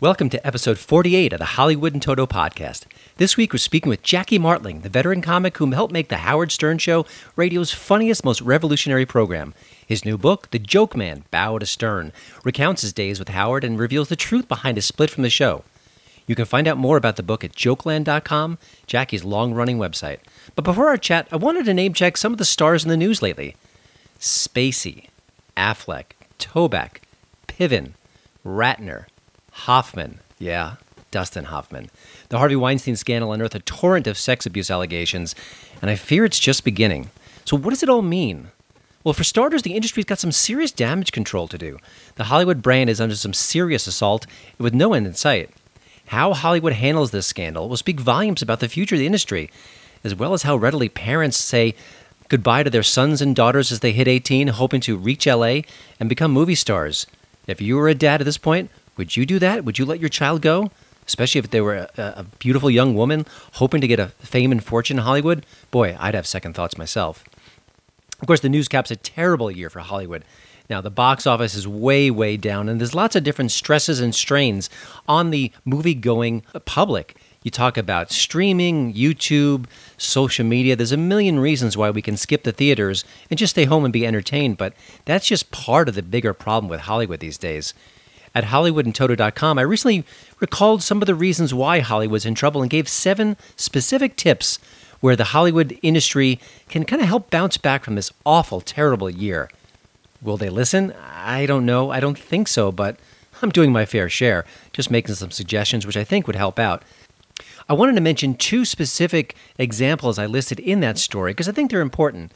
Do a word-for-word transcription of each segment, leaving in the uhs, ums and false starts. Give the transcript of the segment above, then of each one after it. Welcome to episode forty-eight of the Hollywood and Toto podcast. This week we're speaking with Jackie Martling, the veteran comic who helped make The Howard Stern Show radio's funniest, most revolutionary program. His new book, The Joke Man, Bow to Stern, recounts his days with Howard and reveals the truth behind his split from the show. You can find out more about the book at jokeland dot com, Jackie's long-running website. But before our chat, I wanted to name-check some of the stars in the news lately. Spacey, Affleck, Toback, Piven, Ratner, Hoffman, yeah, Dustin Hoffman. The Harvey Weinstein scandal unearthed a torrent of sex abuse allegations, and I fear it's just beginning. So what does it all mean? Well, for starters, the industry's got some serious damage control to do. The Hollywood brand is under some serious assault, with no end in sight. How Hollywood handles this scandal will speak volumes about the future of the industry, as well as how readily parents say goodbye to their sons and daughters as they hit eighteen, hoping to reach L A and become movie stars. If you were a dad at this point, would you do that? Would you let your child go? Especially if they were a, a beautiful young woman hoping to get a fame and fortune in Hollywood? Boy, I'd have second thoughts myself. Of course, the news cap's a terrible year for Hollywood. Now, the box office is way, way down, and there's lots of different stresses and strains on the movie-going public. You talk about streaming, YouTube, social media. There's a million reasons why we can skip the theaters and just stay home and be entertained, but that's just part of the bigger problem with Hollywood these days. At Hollywood and Toto dot com, I recently recalled some of the reasons why Hollywood's in trouble and gave seven specific tips where the Hollywood industry can kind of help bounce back from this awful, terrible year. Will they listen? I don't know. I don't think so, but I'm doing my fair share, just making some suggestions, which I think would help out. I wanted to mention two specific examples I listed in that story because I think they're important.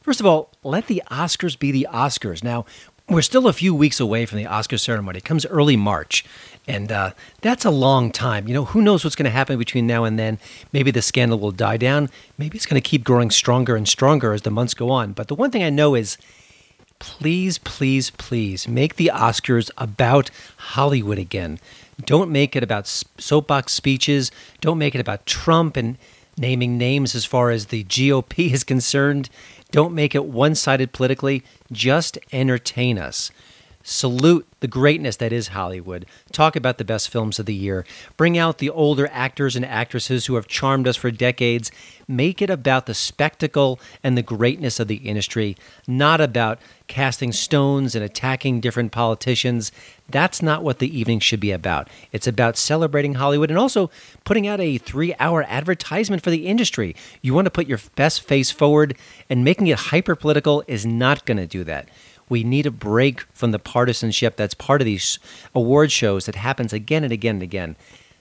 First of all, let the Oscars be the Oscars. Now, we're still a few weeks away from the Oscar ceremony. It comes early March, and uh, that's a long time. You know, who knows what's going to happen between now and then. Maybe the scandal will die down. Maybe it's going to keep growing stronger and stronger as the months go on. But the one thing I know is please, please, please make the Oscars about Hollywood again. Don't make it about soapbox speeches. Don't make it about Trump and naming names as far as the G O P is concerned. Don't make it one-sided politically. Just entertain us. Salute the greatness that is Hollywood. Talk about the best films of the year. Bring out the older actors and actresses who have charmed us for decades. Make it about the spectacle and the greatness of the industry, not about casting stones and attacking different politicians. That's not what the evening should be about. It's about celebrating Hollywood and also putting out a three-hour advertisement for the industry. You want to put your best face forward, and making it hyper-political is not going to do that. We need a break from the partisanship that's part of these award shows that happens again and again and again.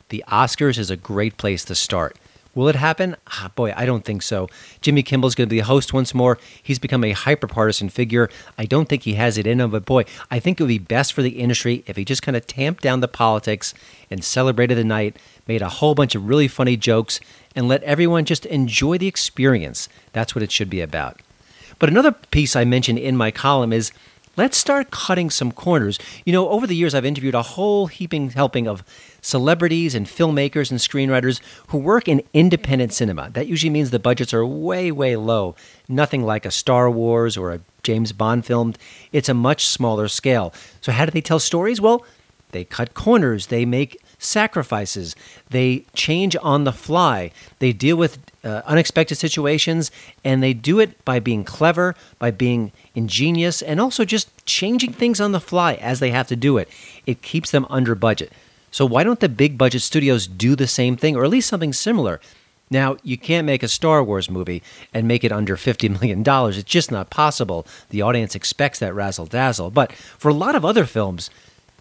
The Oscars is a great place to start. Will it happen? Ah, boy, I don't think so. Jimmy Kimmel's going to be the host once more. He's become a hyper-partisan figure. I don't think he has it in him, but boy, I think it would be best for the industry if he just kind of tamped down the politics and celebrated the night, made a whole bunch of really funny jokes, and let everyone just enjoy the experience. That's what it should be about. But another piece I mentioned in my column is let's start cutting some corners. You know, over the years, I've interviewed a whole heaping helping of celebrities and filmmakers and screenwriters who work in independent cinema. That usually means the budgets are way, way low. Nothing like a Star Wars or a James Bond film. It's a much smaller scale. So how do they tell stories? Well, they cut corners. They make sacrifices. They change on the fly. They deal with uh, unexpected situations, and they do it by being clever, by being ingenious, and also just changing things on the fly as they have to do it. It keeps them under budget. So why don't the big budget studios do the same thing, or at least something similar? Now, you can't make a Star Wars movie and make it under fifty million dollars. It's just not possible. The audience expects that razzle-dazzle. But for a lot of other films,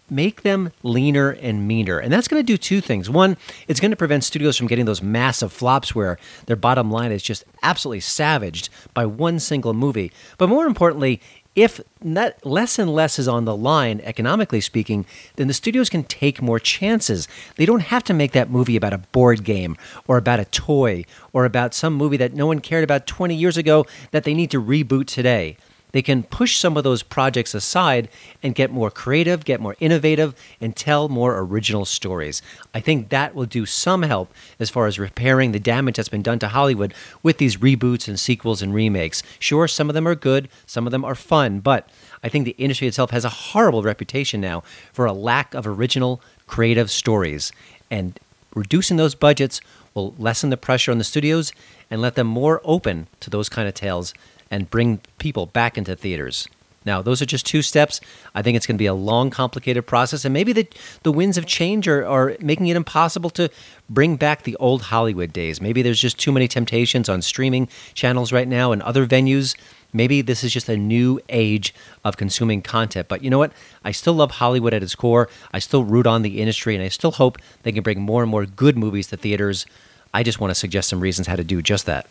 make them leaner and meaner. And that's going to do two things. One, it's going to prevent studios from getting those massive flops where their bottom line is just absolutely savaged by one single movie. But more importantly, if not, less and less is on the line, economically speaking, then the studios can take more chances. They don't have to make that movie about a board game or about a toy or about some movie that no one cared about twenty years ago that they need to reboot today. They can push some of those projects aside and get more creative, get more innovative, and tell more original stories. I think that will do some help as far as repairing the damage that's been done to Hollywood with these reboots and sequels and remakes. Sure, some of them are good, some of them are fun, but I think the industry itself has a horrible reputation now for a lack of original, creative stories. And reducing those budgets will lessen the pressure on the studios and let them more open to those kind of tales and bring people back into theaters. Now, those are just two steps. I think it's going to be a long, complicated process, and maybe the the winds of change are, are making it impossible to bring back the old Hollywood days. Maybe there's just too many temptations on streaming channels right now and other venues. Maybe this is just a new age of consuming content. But you know what? I still love Hollywood at its core. I still root on the industry, and I still hope they can bring more and more good movies to theaters. I just want to suggest some reasons how to do just that.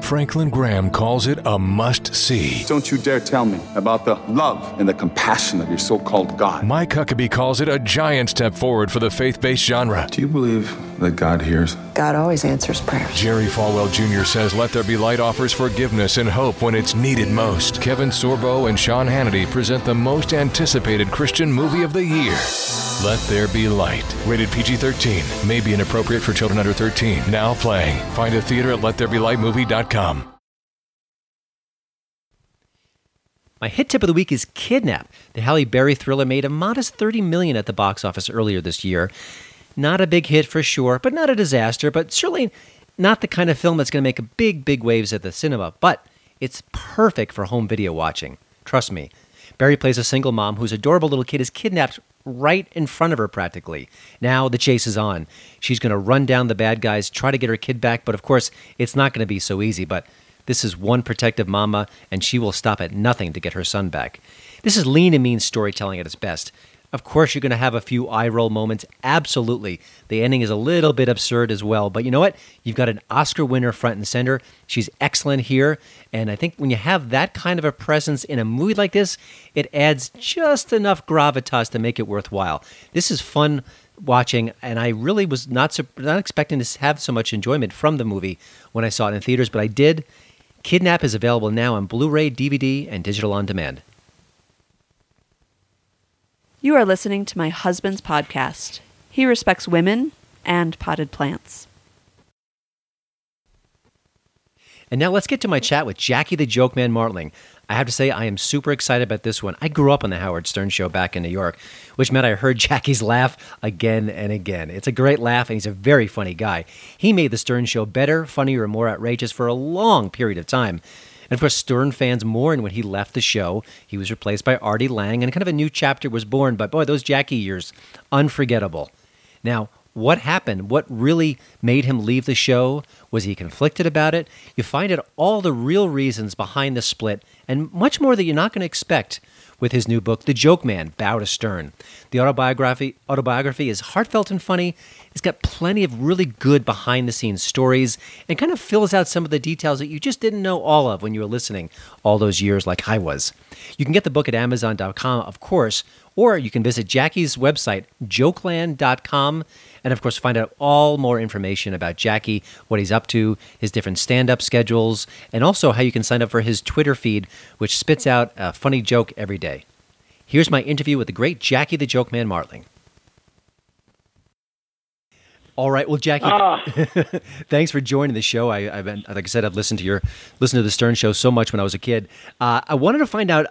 Franklin Graham calls it a must-see. Don't you dare tell me about the love and the compassion of your so-called God. Mike Huckabee calls it a giant step forward for the faith-based genre. Do you believe that God hears? God always answers prayers. Jerry Falwell Junior says Let There Be Light offers forgiveness and hope when it's needed most. Kevin Sorbo and Sean Hannity present the most anticipated Christian movie of the year. Let There Be Light. Rated P G thirteen. May be inappropriate for children under thirteen. Now playing. Find a theater at Let There Be Light Movie dot com. My hit tip of the week is Kidnap. The Halle Berry thriller made a modest thirty million dollars at the box office earlier this year. Not a big hit for sure, but not a disaster, but certainly not the kind of film that's going to make big, big waves at the cinema. But it's perfect for home video watching. Trust me. Berry plays a single mom whose adorable little kid is kidnapped right in front of her practically. Now the chase is on. She's going to run down the bad guys, try to get her kid back, but of course it's not going to be so easy. But this is one protective mama, and she will stop at nothing to get her son back. This is lean and mean storytelling at its best. Of course, you're going to have a few eye roll moments. Absolutely. The ending is a little bit absurd as well. But you know what? You've got an Oscar winner front and center. She's excellent here. And I think when you have that kind of a presence in a movie like this, it adds just enough gravitas to make it worthwhile. This is fun watching, and I really was not not expecting to have so much enjoyment from the movie when I saw it in theaters, but I did. Kidnap is available now on Blu-ray, D V D, and digital on demand. You are listening to my husband's podcast. He respects women and potted plants. And now let's get to my chat with Jackie the Joke Man Martling. I have to say, I am super excited about this one. I grew up on The Howard Stern Show back in New York, which meant I heard Jackie's laugh again and again. It's a great laugh, and he's a very funny guy. He made The Stern Show better, funnier, and more outrageous for a long period of time. And of course, Stern fans mourned when he left the show. He was replaced by Artie Lange, and kind of a new chapter was born. But boy, those Jackie years, unforgettable. Now, what happened? What really made him leave the show? Was he conflicted about it? You find out all the real reasons behind the split, and much more that you're not going to expect with his new book, The Joke Man, Bow to Stern. The autobiography, autobiography is heartfelt and funny. It's got plenty of really good behind-the-scenes stories and kind of fills out some of the details that you just didn't know all of when you were listening all those years like I was. You can get the book at Amazon dot com, of course, or you can visit Jackie's website, jokeland dot com, and, of course, find out all more information about Jackie, what he's up to, his different stand-up schedules, and also how you can sign up for his Twitter feed, which spits out a funny joke every day. Here's my interview with the great Jackie the Joke Man Martling. All right. Well, Jackie, ah. thanks for joining the show. I, I've been, like I said, I've listened to your listened to the Stern Show so much when I was a kid. Uh, I wanted to find out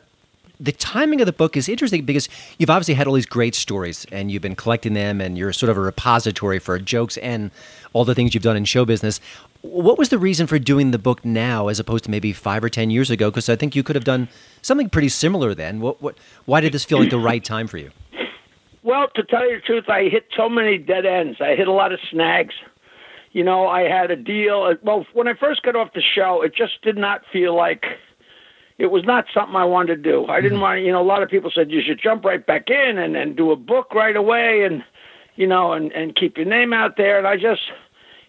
the timing of the book is interesting because you've obviously had all these great stories and you've been collecting them, and you're sort of a repository for jokes and all the things you've done in show business. What was the reason for doing the book now as opposed to maybe five or ten years ago? Because I think you could have done something pretty similar then. What? What? Why did this feel like the right time for you? Well, to tell you the truth, I hit so many dead ends. I hit a lot of snags. You know, I had a deal. Well, when I first got off the show, it just did not feel like it was not something I wanted to do. I didn't want to, you know, a lot of people said you should jump right back in and, and do a book right away and, you know, and, and keep your name out there. And I just,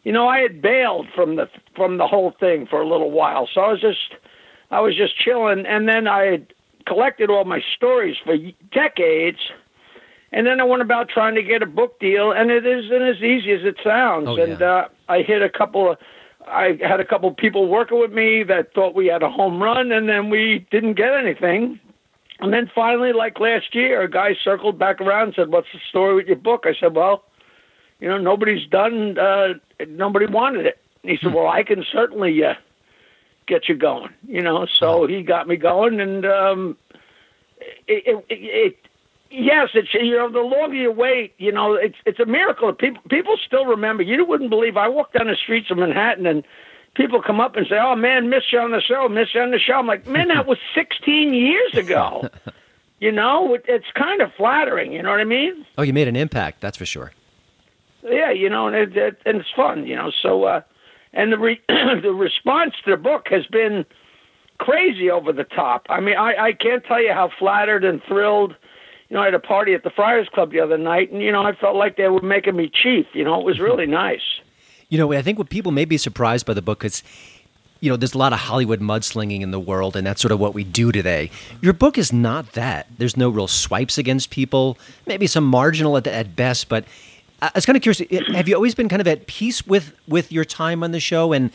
you know, I had bailed from the from the whole thing for a little while, so I was just I was just chilling, and then I had collected all my stories for decades, and then I went about trying to get a book deal, and it isn't as easy as it sounds. Oh, yeah. And uh, I hit a couple of, I had a couple of people working with me that thought we had a home run, and then we didn't get anything. And then finally, like last year, a guy circled back around and said, "What's the story with your book?" I said, "Well, you know, nobody's done, uh, nobody wanted it." And he said, "Well, I can certainly uh, get you going." You know, so he got me going, and um, it, it, it, yes, it's, you know, the longer you wait, you know, it's it's a miracle. People people still remember. You wouldn't believe. I walked down the streets of Manhattan and people come up and say, "Oh, man, miss you on the show, miss you on the show." I'm like, man, that was sixteen years ago. You know, it, it's kind of flattering, you know what I mean? Oh, you made an impact, that's for sure. Yeah, you know, and, it, it, and it's fun, you know. So, uh, and the re- the response to the book has been crazy over the top. I mean, I, I can't tell you how flattered and thrilled. You know, I had a party at the Friars Club the other night, and, you know, I felt like they were making me chief. You know, it was really nice. You know, I think what people may be surprised by the book is, you know, there's a lot of Hollywood mudslinging in the world, and that's sort of what we do today. Your book is not that. There's no real swipes against people, maybe some marginal at, the, at best, but I was kind of curious, have you always been kind of at peace with, with your time on the show? And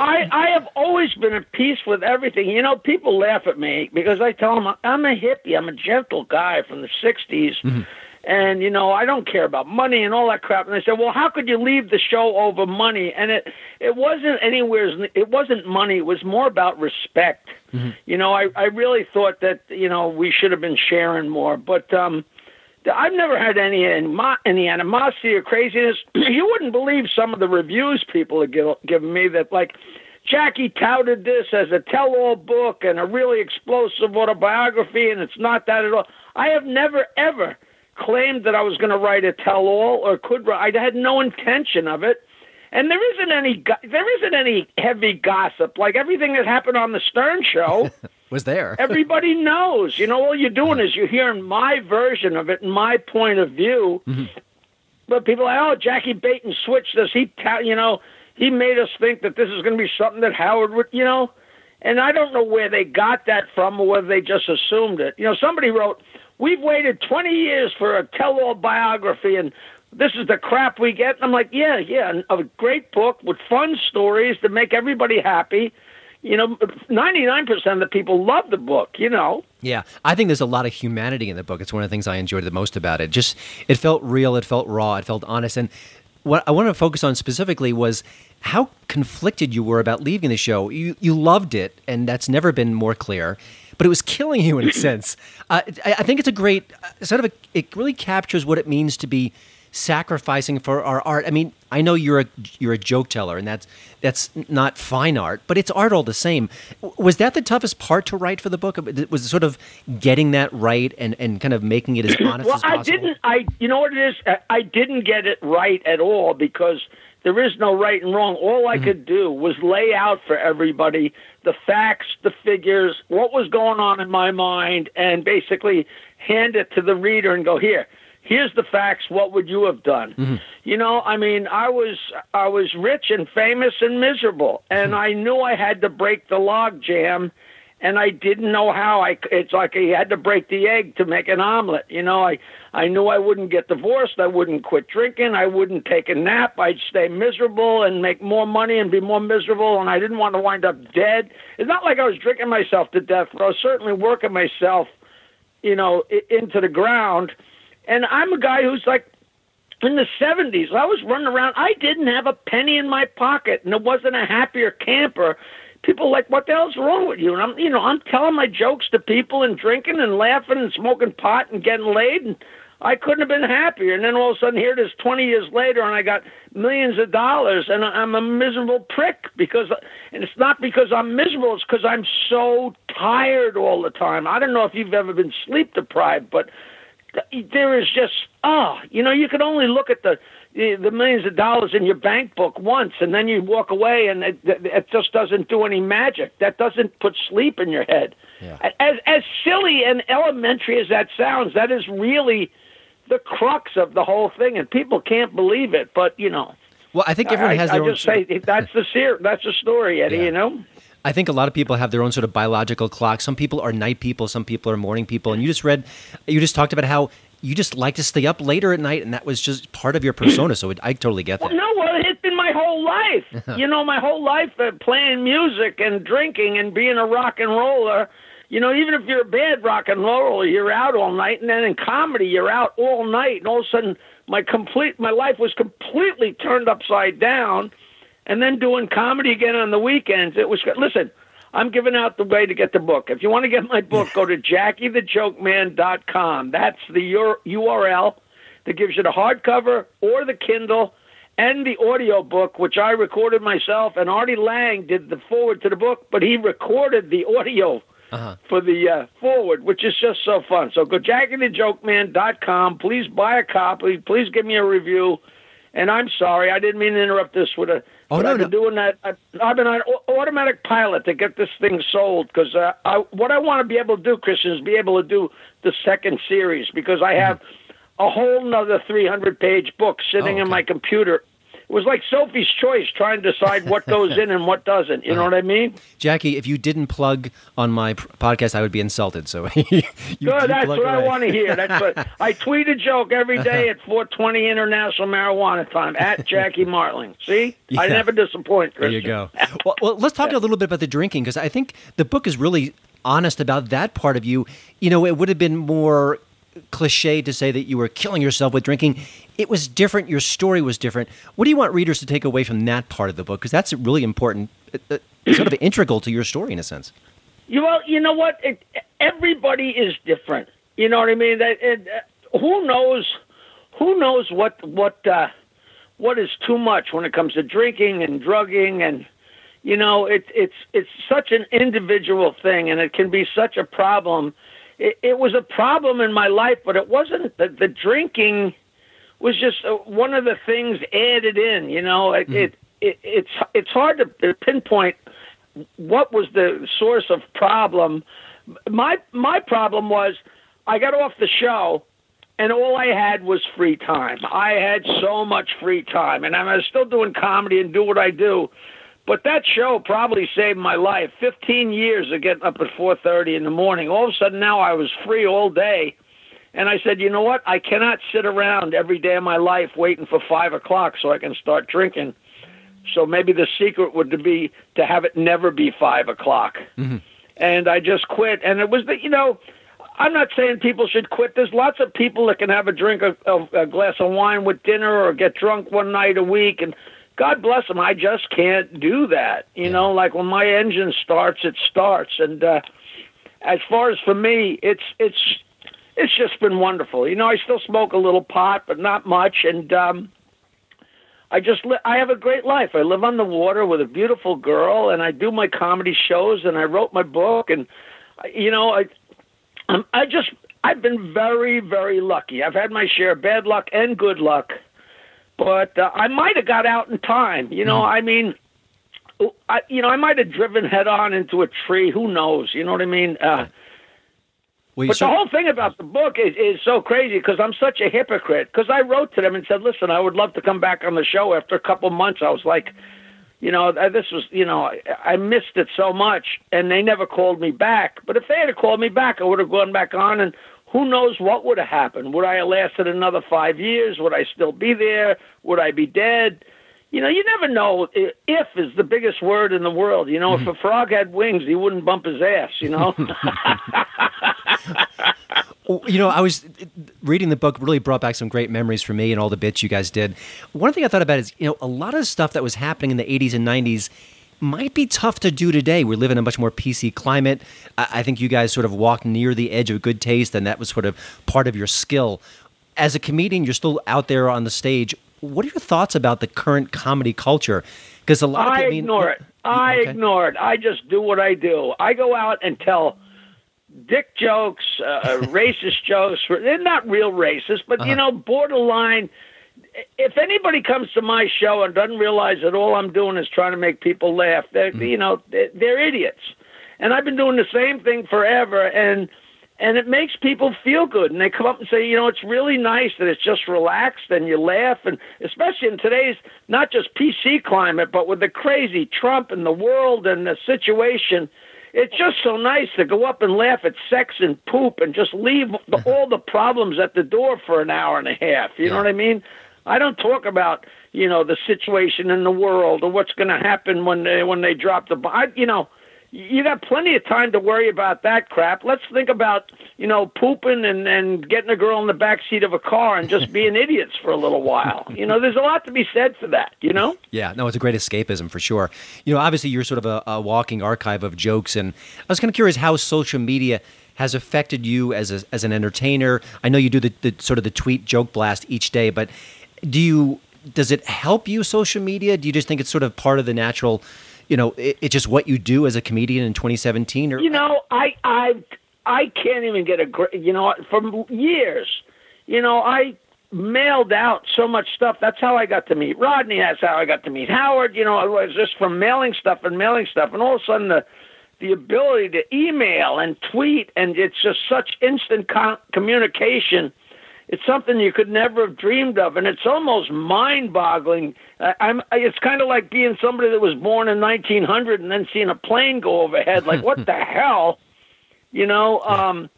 I, I have always been at peace with everything. You know, people laugh at me because I tell them I'm a hippie, I'm a gentle guy from the sixties. Mm-hmm. And, you know, I don't care about money and all that crap. And they said, "Well, how could you leave the show over money?" And it it wasn't anywhere, it wasn't money. It was more about respect. Mm-hmm. You know, I, I really thought that, you know, we should have been sharing more. But um, I've never had any, animo- any animosity or craziness. You wouldn't believe some of the reviews people have give, given me that, like, Jackie touted this as a tell-all book and a really explosive autobiography, and it's not that at all. I have never, ever claimed that I was going to write a tell-all or could write. I had no intention of it, and there isn't any there isn't any heavy gossip. Like everything that happened on the Stern Show was there. Everybody knows. You know, all you're doing is you're hearing my version of it and my point of view. Mm-hmm. But people are like, "Oh, Jackie Baton switched us. He, you know, he made us think that this is going to be something that Howard would, you know." And I don't know where they got that from or whether they just assumed it. You know, somebody wrote, "We've waited twenty years for a tell-all biography, and this is the crap we get." And I'm like, yeah, yeah, a great book with fun stories to make everybody happy. You know, ninety-nine percent of the people love the book, you know. Yeah, I think there's a lot of humanity in the book. It's one of the things I enjoyed the most about it. Just, it felt real, it felt raw, it felt honest. And what I want to focus on specifically was how conflicted you were about leaving the show. You you loved it, and that's never been more clear. But it was killing you in a sense. Uh, I, I think it's a great, sort of, a, it really captures what it means to be sacrificing for our art. I mean, I know you're a you're a joke teller, and that's that's not fine art, but it's art all the same. Was that the toughest part to write for the book? Was it sort of getting that right and, and kind of making it as honest well, as possible? Well, I didn't. I you know what it is. I didn't get it right at all because there is no right and wrong. All I could do was lay out for everybody the facts, the figures, what was going on in my mind, and basically hand it to the reader and go, here, here's the facts. What would you have done? Mm-hmm. You know, I mean, I was I was rich and famous and miserable, and I knew I had to break the log jam, and I didn't know how. I it's like I had to break the egg to make an omelet. You know, I. I knew I wouldn't get divorced. I wouldn't quit drinking. I wouldn't take a nap. I'd stay miserable and make more money and be more miserable, and I didn't want to wind up dead. It's not like I was drinking myself to death, but I was certainly working myself, you know, into the ground. And I'm a guy who's like in the seventies. I was running around. I didn't have a penny in my pocket, and it wasn't a happier camper. People are like, what the hell's wrong with you? And I'm, you know, I'm telling my jokes to people and drinking and laughing and smoking pot and getting laid, and I couldn't have been happier. And then all of a sudden, here it is twenty years later, and I got millions of dollars, and I'm a miserable prick. because, And it's not because I'm miserable. It's because I'm so tired all the time. I don't know if you've ever been sleep-deprived, but there is just, oh, you know, you can only look at the, the millions of dollars in your bank book once, and then you walk away, and it, it just doesn't do any magic. That doesn't put sleep in your head. Yeah. As, as silly and elementary as that sounds, that is really the crux of the whole thing, and people can't believe it, but, you know. Well, I think everyone I, has their I own. I just say that's the ser- that's the story, Eddie. Yeah. You know. I think a lot of people have their own sort of biological clock. Some people are night people. Some people are morning people. And you just read, you just talked about how you just like to stay up later at night, and that was just part of your persona. So it, I totally get that. Well, no, well, it's been my whole life. You know, my whole life uh, playing music and drinking and being a rock and roller. You know, even if you're a bad rock and roller, you're out all night. And then in comedy, you're out all night. And all of a sudden, my complete my life was completely turned upside down. And then doing comedy again on the weekends. It was listen. I'm giving out the way to get the book. If you want to get my book, go to Jackie The Joke Man dot com. That's the U R L that gives you the hardcover or the Kindle and the audio book, which I recorded myself. And Artie Lange did the forward to the book, but he recorded the audio uh-huh. for the uh, forward, which is just so fun. So go Jackie The Joke Man dot com. Please buy a copy. Please give me a review. And I'm sorry, I didn't mean to interrupt this with a. Oh, no, I've been no. doing that. I've, I've been on automatic pilot to get this thing sold because uh, I, what I want to be able to do, Christian, is be able to do the second series because I have a whole nother three hundred page book sitting oh, okay. in my computer. It was like Sophie's Choice trying to decide what goes in and what doesn't. You know what I mean? Jackie, if you didn't plug on my podcast, I would be insulted. So you, you no, that's what away. I want to hear. That's what I tweet a joke every day at four twenty International Marijuana Time at Jackie Martling. See? Yeah. I never disappoint, Christian. There you go. Well, well let's talk yeah. a little bit about the drinking because I think the book is really honest about that part of you. You know, it would have been more cliche to say that you were killing yourself with drinking. It was different. Your story was different. What do you want readers to take away from that part of the book? Because that's really important, uh, sort of integral to your story in a sense. You, well, you know what? It, everybody is different. You know what I mean? It, it, who knows? Who knows what what uh, what is too much when it comes to drinking and drugging? And you know, it's it's it's such an individual thing, and it can be such a problem. It, it was a problem in my life, but it wasn't the, the drinking. Was just one of the things added in, you know. It, mm-hmm. it, it it's it's hard to pinpoint what was the source of problem. My my problem was I got off the show, and all I had was free time. I had so much free time, and I was still doing comedy and do what I do. But that show probably saved my life. Fifteen years of getting up at four thirty in the morning. All of a sudden, now I was free all day. And I said, you know what? I cannot sit around every day of my life waiting for five o'clock so I can start drinking. So maybe the secret would be to have it never be five o'clock. Mm-hmm. And I just quit. And it was the, you know, I'm not saying people should quit. There's lots of people that can have a drink of, of a glass of wine with dinner or get drunk one night a week. And God bless them. I just can't do that. You know, like when my engine starts, it starts. And uh, as far as for me, it's it's... It's just been wonderful. You know, I still smoke a little pot, but not much. And um, I just li- I have a great life. I live on the water with a beautiful girl, and I do my comedy shows, and I wrote my book. And, you know, I I'm, I just I've been very, very lucky. I've had my share of bad luck and good luck, but uh, I might have got out in time. You know, I mean, I, you know, I might have driven head on into a tree. Who knows? You know what I mean? Uh, Well, but should... the whole thing about the book is, is so crazy because I'm such a hypocrite. Because I wrote to them and said, listen, I would love to come back on the show after a couple months. I was like, you know, this was, you know, I missed it so much. And they never called me back. But if they had called me back, I would have gone back on. And who knows what would have happened? Would I have lasted another five years? Would I still be there? Would I be dead? You know, you never know. If is the biggest word in the world. You know, if a frog had wings, he wouldn't bump his ass, you know. You know, I was reading the book really brought back some great memories for me and all the bits you guys did. One thing I thought about is, you know, a lot of stuff that was happening in the eighties and nineties might be tough to do today. We live in a much more P C climate. I think you guys sort of walked near the edge of good taste, and that was sort of part of your skill. As a comedian, you're still out there on the stage. What are your thoughts about the current comedy culture? Because a lot of people I ignore it. I okay. ignore it. I just do what I do. I go out and tell dick jokes, uh, racist jokes. They're not real racist, but uh-huh. you know, borderline. If anybody comes to my show and doesn't realize that all I'm doing is trying to make people laugh, they're, mm. you know, they're, they're idiots. And I've been doing the same thing forever. And And it makes people feel good. And they come up and say, you know, it's really nice that it's just relaxed and you laugh. And especially in today's not just P C climate, but with the crazy Trump and the world and the situation, it's just so nice to go up and laugh at sex and poop and just leave the, all the problems at the door for an hour and a half. You yeah. know what I mean? I don't talk about, you know, the situation in the world or what's going to happen when they, when they drop the bomb. You know, you got plenty of time to worry about that crap. Let's think about, you know, pooping and, and getting a girl in the back seat of a car and just being idiots for a little while. You know, there's a lot to be said for that, you know? Yeah, no, it's a great escapism for sure. You know, obviously you're sort of a, a walking archive of jokes, and I was kind of curious how social media has affected you as a, as an entertainer. I know you do the, the sort of the tweet joke blast each day, but do you, does it help you, social media? Do you just think it's sort of part of the natural, you know, it's it just what you do as a comedian in twenty seventeen? Or, you know, I, I, I can't even get a, you know, for years, you know, I mailed out so much stuff. That's how I got to meet Rodney. That's how I got to meet Howard. You know, it was just from mailing stuff and mailing stuff. And all of a sudden the, the ability to email and tweet, and it's just such instant com- communication. It's something you could never have dreamed of, and it's almost mind-boggling. I, I'm, it's kind of like being somebody that was born in nineteen hundred and then seeing a plane go overhead. Like, what the hell? You know, um,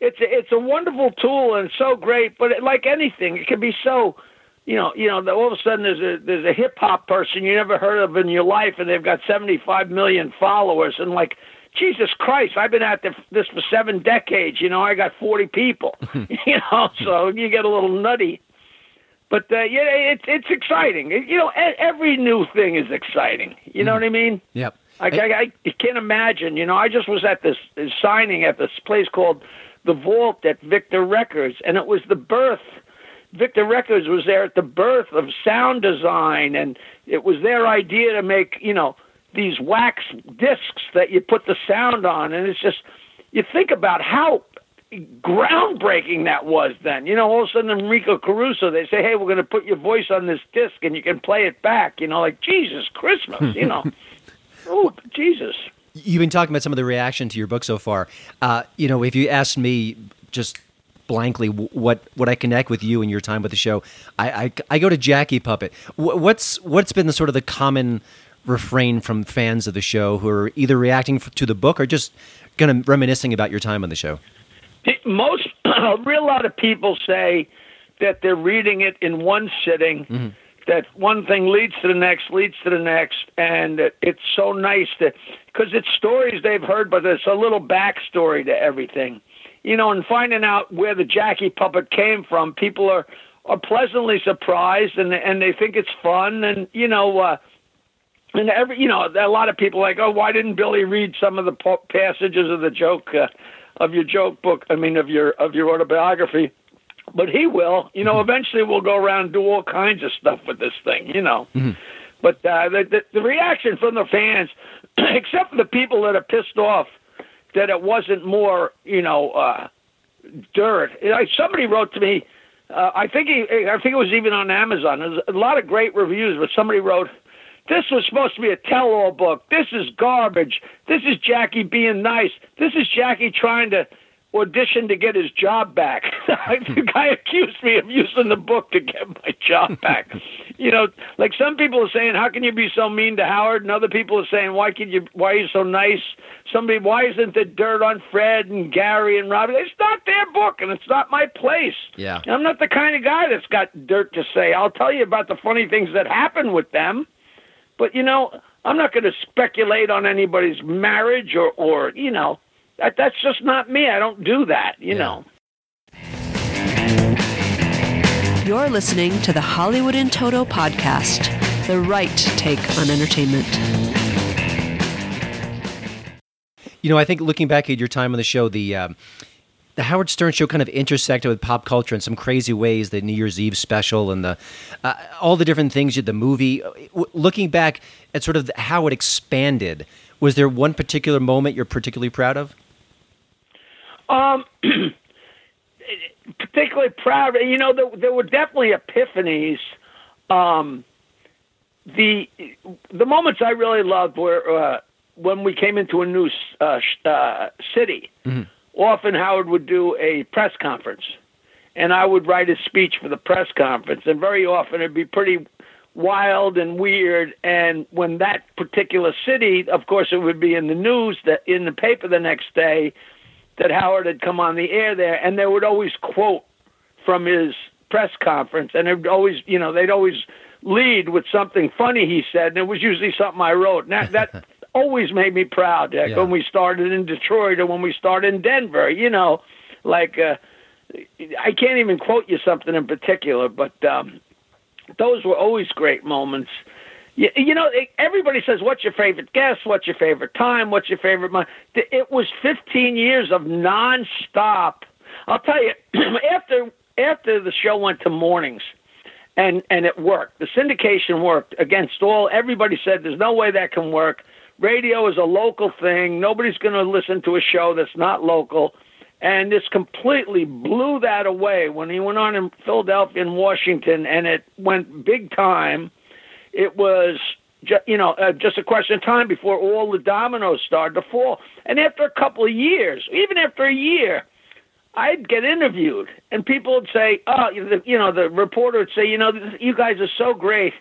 it's it's a wonderful tool and so great, but it, like anything, it can be so, you know, you know. all of a sudden there's a there's a hip-hop person you never heard of in your life, and they've got seventy-five million followers, and like, Jesus Christ, I've been at this for seven decades. You know, I got forty people, you know, so you get a little nutty. But, uh, yeah, it's it's exciting. It, you know, every new thing is exciting. You know mm. what I mean? Yep. I, I, I can't imagine. You know, I just was at this uh, signing at this place called The Vault at Victor Records, and it was the birth. Victor Records was there at the birth of sound design, and it was their idea to make, you know, these wax discs that you put the sound on. And it's just, you think about how groundbreaking that was then. You know, all of a sudden Enrico Caruso, they say, hey, we're going to put your voice on this disc and you can play it back. You know, like, Jesus Christmas, you know. Oh, Jesus. You've been talking about some of the reaction to your book so far. Uh, you know, if you asked me just blankly what what I connect with you and your time with the show, I, I, I go to Jackie Puppet. What's What's been the sort of the common refrain from fans of the show who are either reacting to the book or just kind of reminiscing about your time on the show? Most, a real lot of people say that they're reading it in one sitting, mm-hmm. that one thing leads to the next, leads to the next, and it's so nice that, because it's stories they've heard, but there's a little backstory to everything. You know, and finding out where the Jackie puppet came from, people are, are pleasantly surprised, and, and they think it's fun, and, you know, uh, And every, you know, a lot of people are like, oh, why didn't Billy read some of the po- passages of the joke, uh, of your joke book? I mean, of your of your autobiography. But he will. You know, eventually we'll go around and do all kinds of stuff with this thing, you know. Mm-hmm. But uh, the, the the reaction from the fans, except for the people that are pissed off that it wasn't more, you know, uh, dirt. Like somebody wrote to me. Uh, I think he, I think it was even on Amazon. There's a lot of great reviews, but somebody wrote, this was supposed to be a tell-all book. This is garbage. This is Jackie being nice. This is Jackie trying to audition to get his job back. The guy accused me of using the book to get my job back. You know, like some people are saying, how can you be so mean to Howard? And other people are saying, why can you? Why are you so nice? Somebody, why isn't there dirt on Fred and Gary and Robin? It's not their book, and it's not my place. Yeah, I'm not the kind of guy that's got dirt to say. I'll tell you about the funny things that happen with them. But, you know, I'm not going to speculate on anybody's marriage or, or you know, that, that's just not me. I don't do that, you yeah. know. You're listening to the Hollywood and Toto podcast, the right take on entertainment. You know, I think looking back at your time on the show, the um, the Howard Stern Show kind of intersected with pop culture in some crazy ways, the New Year's Eve special and the uh, all the different things, the movie. Looking back at sort of how it expanded, was there one particular moment you're particularly proud of? Um, particularly proud, you know, there, there were definitely epiphanies. Um, the the moments I really loved were uh, when we came into a new uh, uh, city. Mm-hmm. often Howard would do a press conference, and I would write a speech for the press conference, and very often it'd be pretty wild and weird. And when that particular city, of course, it would be in the news, that in the paper the next day, that Howard had come on the air there, and they would always quote from his press conference, and it would always, you know, they'd always lead with something funny he said, and it was usually something I wrote. Now that always made me proud. Like, yeah. When we started in Detroit or when we started in Denver, you know, like uh, I can't even quote you something in particular, but um, those were always great moments. You, you know, it, everybody says, "What's your favorite guest? What's your favorite time? What's your favorite month?" It was fifteen years of nonstop. I'll tell you, after after the show went to mornings. And and it worked. The syndication worked against all. Everybody said there's no way that can work. Radio is a local thing. Nobody's going to listen to a show that's not local. And this completely blew that away when he went on in Philadelphia and Washington, and it went big time. It was ju- you know uh, just a question of time before all the dominoes started to fall. And after a couple of years, even after a year, I'd get interviewed, and people would say, oh, you know, the reporter would say, you know, you guys are so great,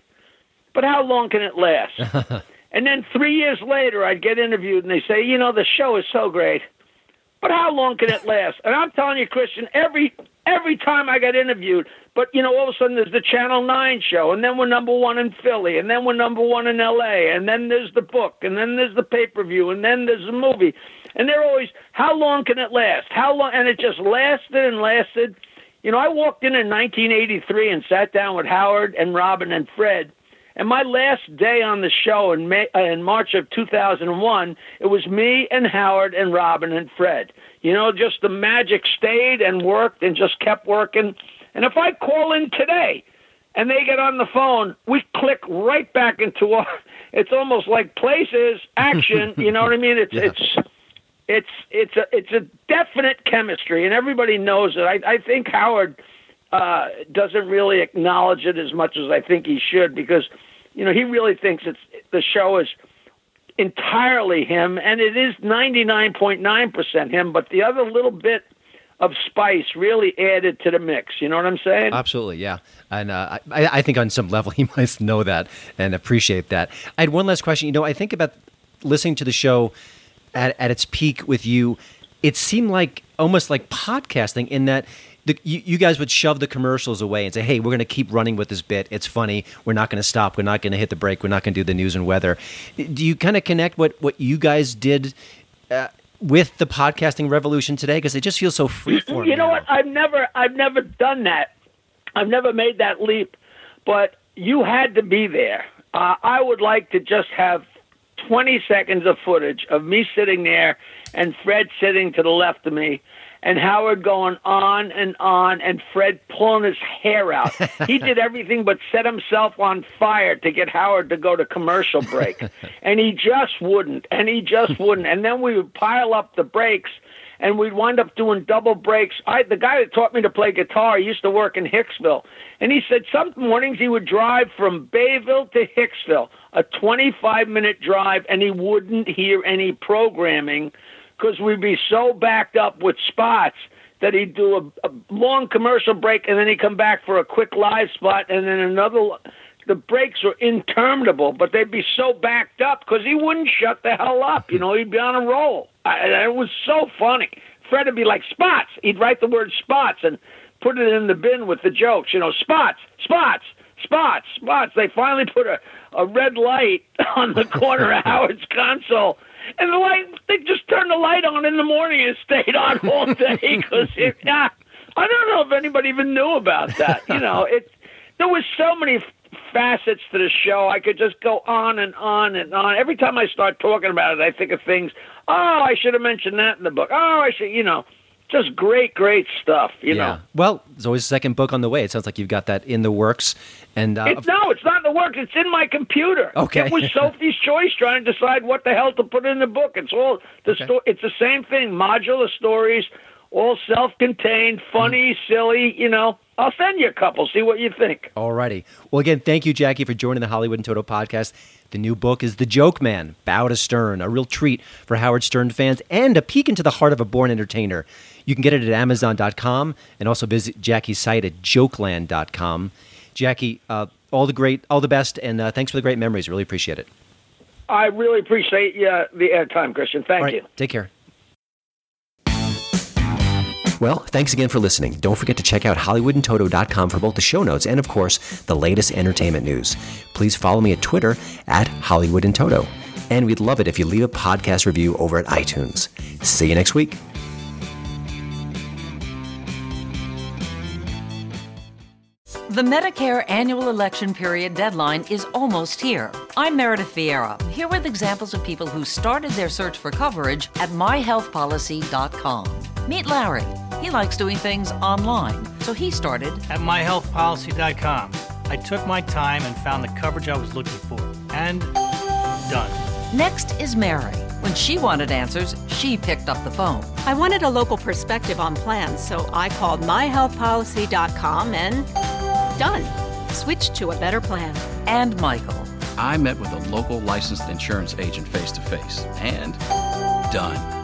but how long can it last? And then three years later, I'd get interviewed, and they say, you know, the show is so great, but how long can it last? And I'm telling you, Christian, every every time I got interviewed, but, you know, all of a sudden there's the Channel nine show, and then we're number one in Philly, and then we're number one in L A, and then there's the book, and then there's the pay-per-view, and then there's the movie. And they're always, how long can it last? How long? And it just lasted and lasted. You know, I walked in in nineteen eighty-three and sat down with Howard and Robin and Fred. And my last day on the show in May, uh, in March of two thousand one, it was me and Howard and Robin and Fred. You know, just the magic stayed and worked and just kept working. And if I call in today and they get on the phone, we click right back into our, it's almost like Places, Action. You know what I mean? It's yeah. it's... It's it's a it's a definite chemistry, and everybody knows it. I, I think Howard uh, doesn't really acknowledge it as much as I think he should, because, you know, he really thinks it's the show is entirely him, and it is ninety-nine point nine percent him. But the other little bit of spice really added to the mix. You know what I'm saying? Absolutely, yeah. And uh, I I think on some level he must know that and appreciate that. I had one last question. You know, I think about listening to the show. At, at its peak with you, it seemed like almost like podcasting, in that the, you, you guys would shove the commercials away and say, hey, we're going to keep running with this bit. It's funny. We're not going to stop. We're not going to hit the break. We're not going to do the news and weather. Do you kind of connect what, what you guys did uh, with the podcasting revolution today? Because it just feels so freeform. You know now. What? I've never, I've never done that. I've never made that leap. But you had to be there. Uh, I would like to just have twenty seconds of footage of me sitting there and Fred sitting to the left of me and Howard going on and on and Fred pulling his hair out. He did everything but set himself on fire to get Howard to go to commercial break. And he just wouldn't. And he just wouldn't. And then we would pile up the breaks and we'd wind up doing double breaks. I, the guy that taught me to play guitar, he used to work in Hicksville. And he said some mornings he would drive from Bayville to Hicksville, a twenty-five minute drive, and he wouldn't hear any programming because we'd be so backed up with spots that he'd do a, a long commercial break, and then he'd come back for a quick live spot, and then another. The breaks were interminable, but they'd be so backed up because he wouldn't shut the hell up. You know, he'd be on a roll. I, it was so funny. Fred would be like, spots. He'd write the word spots and put it in the bin with the jokes. You know, spots, spots, spots, spots. They finally put a, a red light on the corner of Howard's console. And the light, they just turned the light on in the morning and stayed on all day. Cause it, I, I don't know if anybody even knew about that. You know, it. There was so many facets to the show. I could just go on and on and on. Every time I start talking about it, I think of things. Oh, I should have mentioned that in the book. Oh, I should, you know, just great, great stuff, you yeah. know. Well, there's always a second book on the way. It sounds like you've got that in the works. And uh, it, No, it's not in the works. It's in my computer. Okay. It was Sophie's choice trying to decide what the hell to put in the book. It's all, the okay. sto- it's the same thing, modular stories, all self-contained, funny, silly, you know. I'll send you a couple, see what you think. All righty. Well, again, thank you, Jackie, for joining the Hollywood and Toto podcast. The new book is The Joke Man, Bow to Stern, a real treat for Howard Stern fans and a peek into the heart of a born entertainer. You can get it at amazon dot com and also visit Jackie's site at jokeland dot com. Jackie, uh, all the great, all the best, and uh, thanks for the great memories. Really appreciate it. I really appreciate uh, the airtime, Christian. Thank all right. you. Take care. Well, thanks again for listening. Don't forget to check out Hollywood and Toto dot com for both the show notes and, of course, the latest entertainment news. Please follow me at Twitter at HollywoodandToto. And we'd love it if you leave a podcast review over at iTunes. See you next week. The Medicare annual election period deadline is almost here. I'm Meredith Vieira, here with examples of people who started their search for coverage at my health policy dot com. Meet Larry. He likes doing things online, so he started at my health policy dot com. I took my time and found the coverage I was looking for. And done. Next is Mary. When she wanted answers, she picked up the phone. I wanted a local perspective on plans, so I called my health policy dot com and done. Switched to a better plan. And Michael. I met with a local licensed insurance agent face-to-face and done.